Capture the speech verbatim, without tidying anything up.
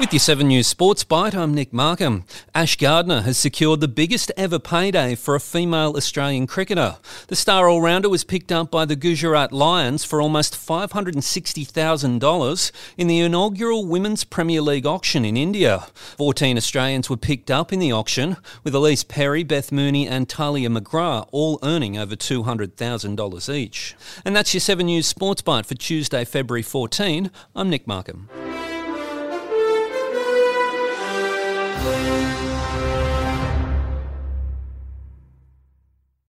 With your seven News Sports Bite, I'm Nick Markham. Ash Gardner has secured the biggest ever payday for a female Australian cricketer. The star all-rounder was picked up by the Gujarat Lions for almost five hundred sixty thousand dollars in the inaugural Women's Premier League auction in India. fourteen Australians were picked up in the auction, with Elise Perry, Beth Mooney and Talia McGrath all earning over two hundred thousand dollars each. And that's your seven News Sports Bite for Tuesday, February fourteenth. I'm Nick Markham.